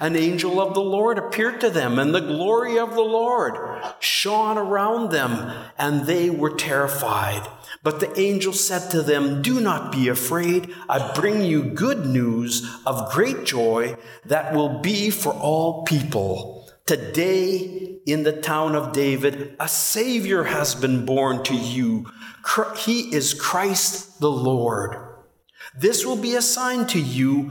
An angel of the Lord appeared to them, and the glory of the Lord shone around them, and they were terrified. But the angel said to them, "Do not be afraid. I bring you good news of great joy that will be for all people. Today in the town of David, a Savior has been born to you. He is Christ the Lord. This will be a sign to you.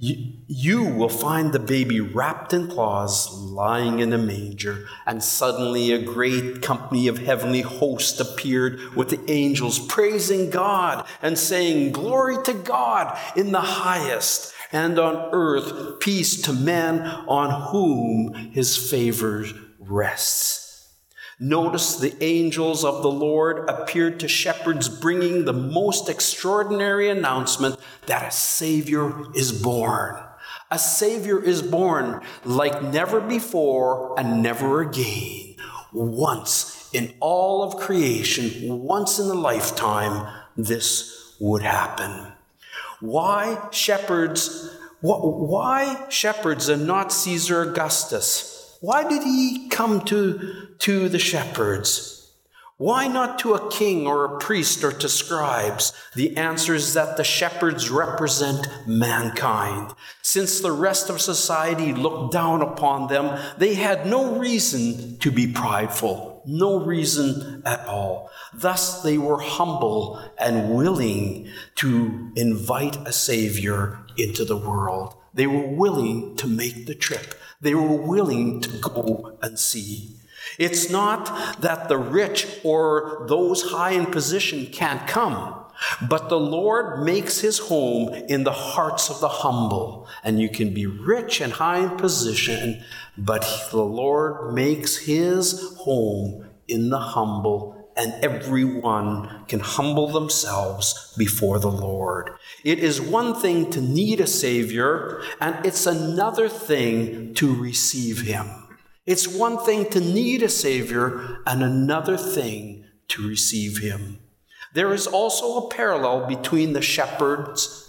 You will find the baby wrapped in cloths, lying in a manger." And suddenly a great company of heavenly hosts appeared with the angels, praising God and saying, "Glory to God in the highest, and on earth peace to men on whom his favor rests." Notice the angels of the Lord appeared to shepherds, bringing the most extraordinary announcement that a Savior is born. A Savior is born like never before and never again. Once in all of creation, once in a lifetime, this would happen. Why shepherds and not Caesar Augustus? Why did he come to the shepherds? Why not to a king or a priest or to scribes? The answer is that the shepherds represent mankind. Since the rest of society looked down upon them, they had no reason to be prideful, no reason at all. Thus, they were humble and willing to invite a Savior into the world. They were willing to make the trip. They were willing to go and see. It's not that the rich or those high in position can't come, but the Lord makes his home in the hearts of the humble. And you can be rich and high in position, but the Lord makes his home in the humble, and everyone can humble themselves before the Lord. It is one thing to need a Savior, and it's another thing to receive him. It's one thing to need a Savior, and another thing to receive him. There is also a parallel between the shepherds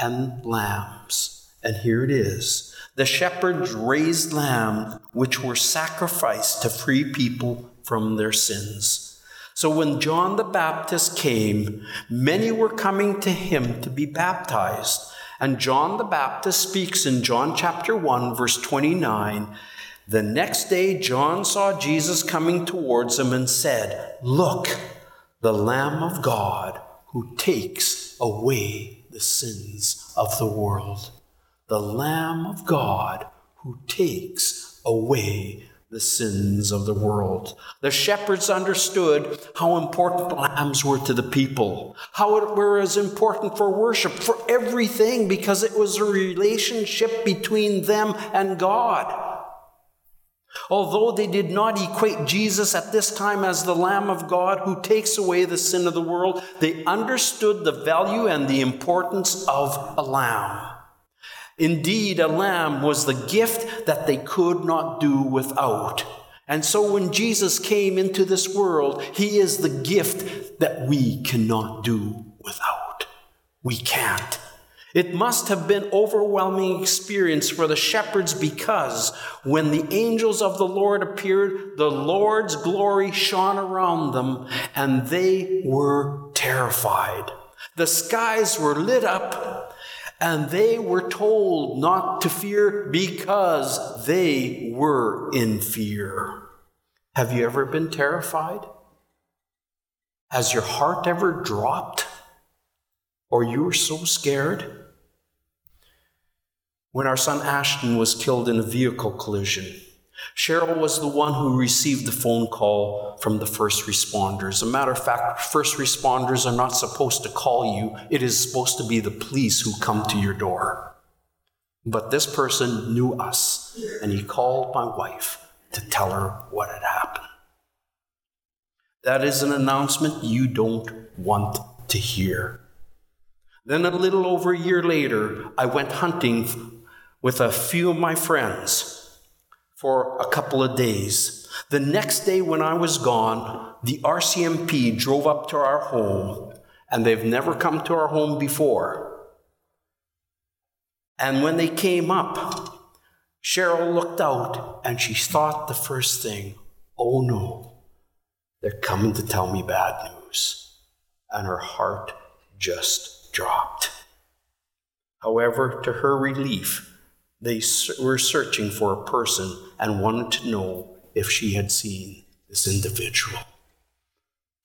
and lambs. And here it is. The shepherds raised lambs, which were sacrificed to free people from their sins. So when John the Baptist came, many were coming to him to be baptized. And John the Baptist speaks in John chapter 1, verse 29. The next day, John saw Jesus coming towards him and said, "Look, the Lamb of God who takes away the sins of the world." The Lamb of God who takes away the sins of the world. The shepherds understood how important the lambs were to the people, how it was important for worship, for everything, because it was a relationship between them and God. Although they did not equate Jesus at this time as the Lamb of God who takes away the sin of the world, they understood the value and the importance of a lamb. Indeed, a lamb was the gift that they could not do without. And so when Jesus came into this world, he is the gift that we cannot do without. We can't. It must have been an overwhelming experience for the shepherds, because when the angels of the Lord appeared, the Lord's glory shone around them and they were terrified. The skies were lit up and they were told not to fear because they were in fear. Have you ever been terrified? Has your heart ever dropped? Or you were so scared? When our son Ashton was killed in a vehicle collision, Cheryl was the one who received the phone call from the first responders. As a matter of fact, first responders are not supposed to call you. It is supposed to be the police who come to your door. But this person knew us, and he called my wife to tell her what had happened. That is an announcement you don't want to hear. Then a little over a year later, I went hunting with a few of my friends for a couple of days. The next day when I was gone, the RCMP drove up to our home, and they've never come to our home before. And when they came up, Cheryl looked out, and she thought the first thing, oh no, they're coming to tell me bad news. And her heart just dropped. However, to her relief, they were searching for a person and wanted to know if she had seen this individual.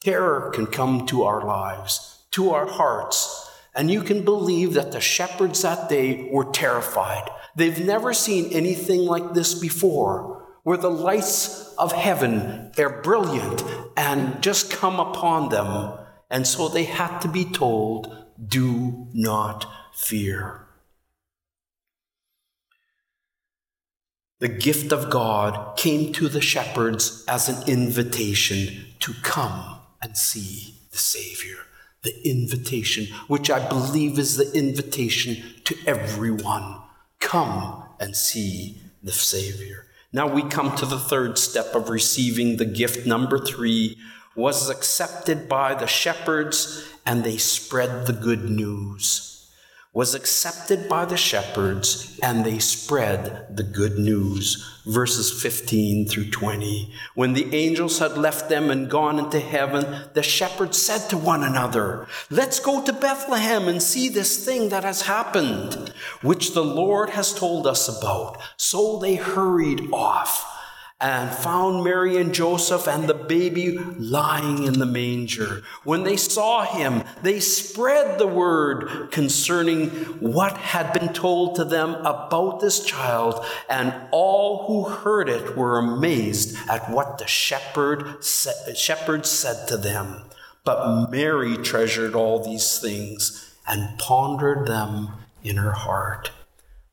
Terror can come to our lives, to our hearts, and you can believe that the shepherds that day were terrified. They've never seen anything like this before, where the lights of heaven, they're brilliant, and just come upon them. And so they had to be told, do not fear. The gift of God came to the shepherds as an invitation to come and see the Savior. The invitation, which I believe is the invitation to everyone. Come and see the Savior. Now we come to the third step of receiving the gift. Number 3 was accepted by the shepherds, and they spread the good news. Was accepted by the shepherds, and they spread the good news. Verses 15 through 20. When the angels had left them and gone into heaven, the shepherds said to one another, "Let's go to Bethlehem and see this thing that has happened, which the Lord has told us about." So they hurried off and found Mary and Joseph and the baby lying in the manger. When they saw him, they spread the word concerning what had been told to them about this child, and all who heard it were amazed at what the shepherds said to them. But Mary treasured all these things and pondered them in her heart.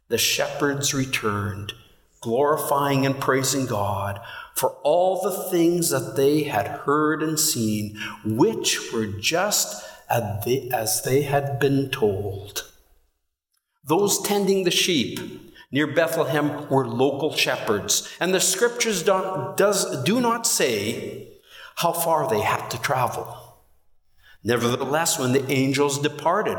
The shepherds returned, glorifying and praising God for all the things that they had heard and seen, which were just as they had been told. Those tending the sheep near Bethlehem were local shepherds, and the scriptures do not say how far they had to travel. Nevertheless, when the angels departed,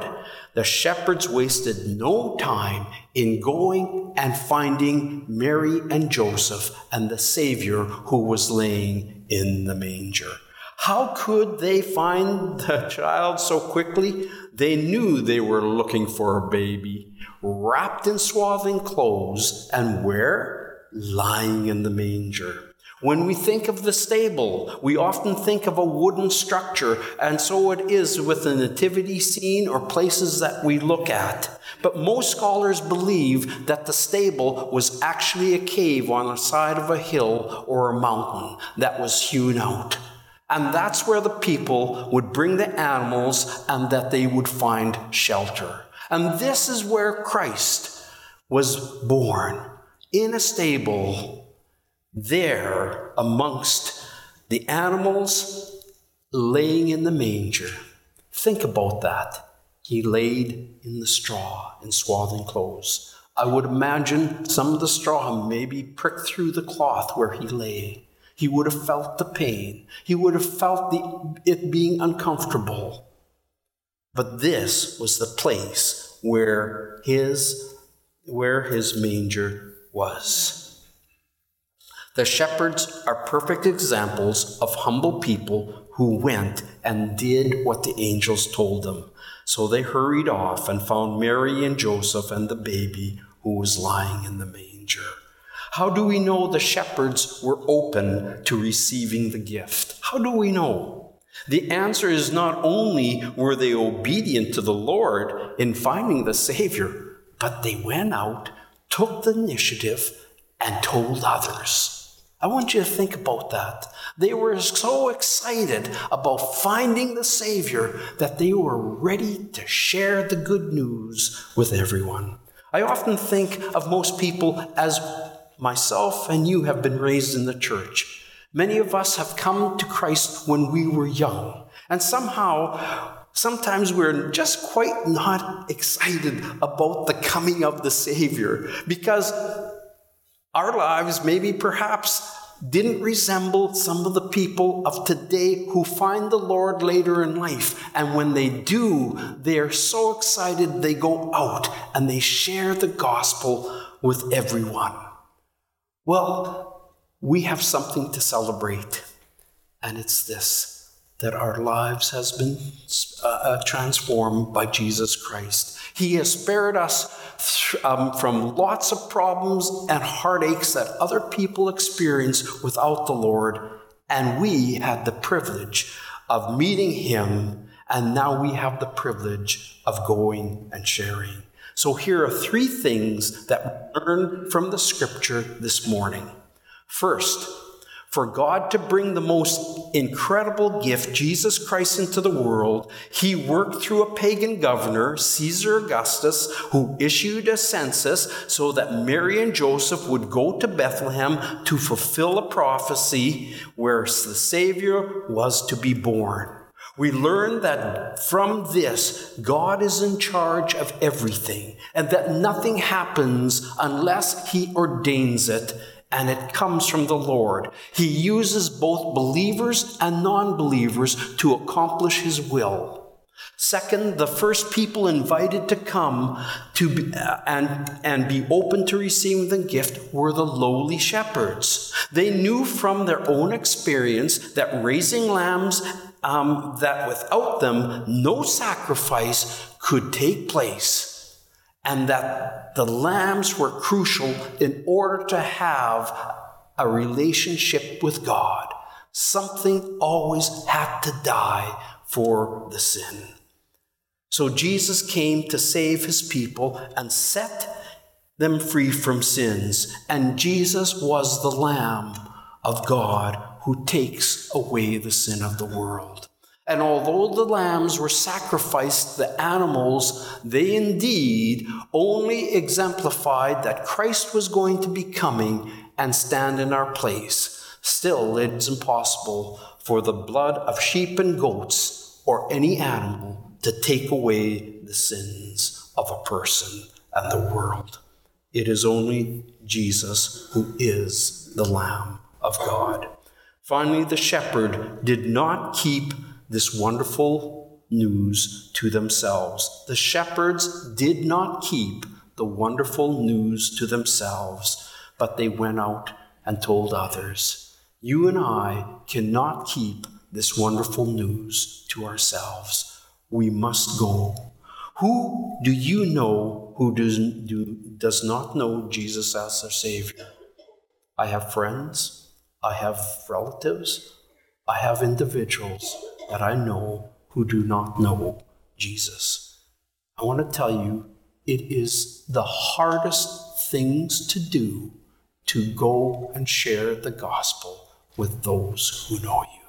the shepherds wasted no time in going and finding Mary and Joseph and the Savior who was laying in the manger. How could they find the child so quickly? They knew they were looking for a baby, wrapped in swaddling clothes, and where? Lying in the manger. When we think of the stable, we often think of a wooden structure, and so it is with the nativity scene or places that we look at. But most scholars believe that the stable was actually a cave on the side of a hill or a mountain that was hewn out. And that's where the people would bring the animals and that they would find shelter. And this is where Christ was born, in a stable, there amongst the animals, laying in the manger. Think about that. He laid in the straw in swaddling clothes. I would imagine some of the straw maybe pricked through the cloth where he lay. He would have felt the pain. He would have felt it being uncomfortable. But this was the place where his manger was. The shepherds are perfect examples of humble people who went and did what the angels told them. So they hurried off and found Mary and Joseph and the baby who was lying in the manger. How do we know the shepherds were open to receiving the gift? How do we know? The answer is not only were they obedient to the Lord in finding the Savior, but they went out, took the initiative, and told others. I want you to think about that. They were so excited about finding the Savior that they were ready to share the good news with everyone. I often think of most people as myself and you have been raised in the church. Many of us have come to Christ when we were young, and sometimes we're just quite not excited about the coming of the Savior because our lives maybe perhaps didn't resemble some of the people of today who find the Lord later in life. And when they do, they are so excited they go out and they share the gospel with everyone. Well, we have something to celebrate. And it's this, that our lives has been transformed by Jesus Christ. He has spared us from lots of problems and heartaches that other people experience without the Lord, and we had the privilege of meeting Him, and now we have the privilege of going and sharing. So here are three things that we learn from the Scripture this morning. First, for God to bring the most incredible gift, Jesus Christ, into the world, He worked through a pagan governor, Caesar Augustus, who issued a census so that Mary and Joseph would go to Bethlehem to fulfill a prophecy where the Savior was to be born. We learn that from this, God is in charge of everything, and that nothing happens unless He ordains it. And it comes from the Lord. He uses both believers and non-believers to accomplish His will. Second, the first people invited to come and be open to receiving the gift were the lowly shepherds. They knew from their own experience that raising lambs, that without them, no sacrifice could take place, and that the lambs were crucial in order to have a relationship with God. Something always had to die for the sin. So Jesus came to save His people and set them free from sins. And Jesus was the Lamb of God who takes away the sin of the world. And although the lambs were sacrificed, the animals, they indeed only exemplified that Christ was going to be coming and stand in our place. Still, it's impossible for the blood of sheep and goats or any animal to take away the sins of a person and the world. It is only Jesus who is the Lamb of God. Finally, the shepherd did not keep this wonderful news to themselves. The shepherds did not keep the wonderful news to themselves, but they went out and told others. You and I cannot keep this wonderful news to ourselves. We must go. Who do you know who does not know Jesus as their Savior? I have friends. I have relatives, I have individuals that I know who do not know Jesus. I want to tell you, it is the hardest things to do to go and share the gospel with those who know you.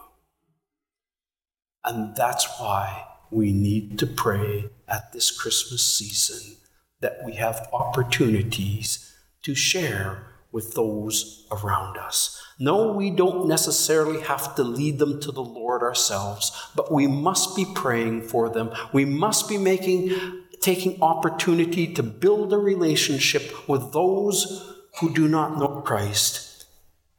And that's why we need to pray at this Christmas season that we have opportunities to share with those around us. No, we don't necessarily have to lead them to the Lord ourselves, but we must be praying for them. We must be taking opportunity to build a relationship with those who do not know Christ.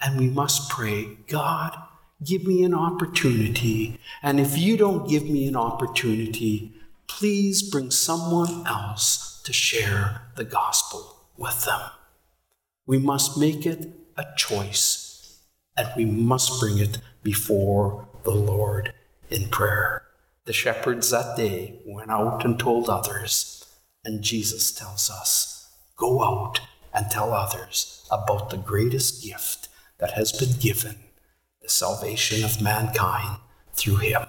And we must pray, God, give me an opportunity. And if you don't give me an opportunity, please bring someone else to share the gospel with them. We must make it a choice, and we must bring it before the Lord in prayer. The shepherds that day went out and told others, and Jesus tells us, go out and tell others about the greatest gift that has been given, the salvation of mankind through him.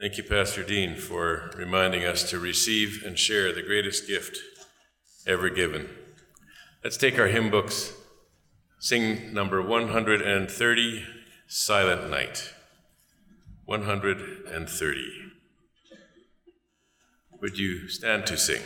Thank you, Pastor Dean, for reminding us to receive and share the greatest gift ever given. Let's take our hymn books, sing number 130, Silent Night. 130. Would you stand to sing?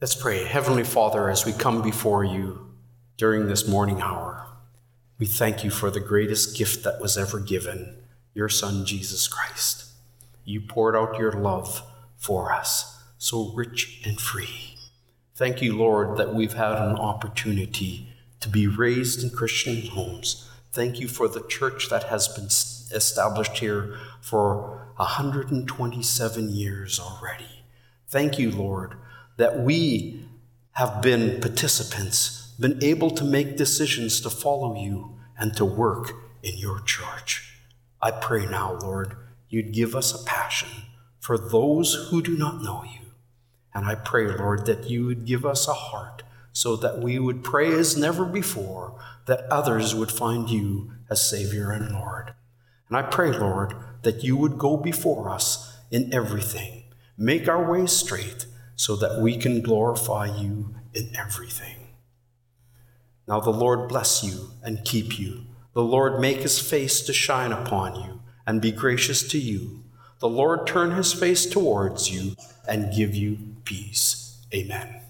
Let's pray. Heavenly Father, as we come before you during this morning hour, we thank you for the greatest gift that was ever given, your Son, Jesus Christ. You poured out your love for us, so rich and free. Thank you, Lord, that we've had an opportunity to be raised in Christian homes. Thank you for the church that has been established here for 127 years already. Thank you, Lord, that we have been participants, been able to make decisions to follow you and to work in your church. I pray now, Lord, you'd give us a passion for those who do not know you. And I pray, Lord, that you would give us a heart so that we would pray as never before, that others would find you as Savior and Lord. And I pray, Lord, that you would go before us in everything, make our way straight, so that we can glorify you in everything. Now the Lord bless you and keep you. The Lord make his face to shine upon you and be gracious to you. The Lord turn his face towards you and give you peace. Amen.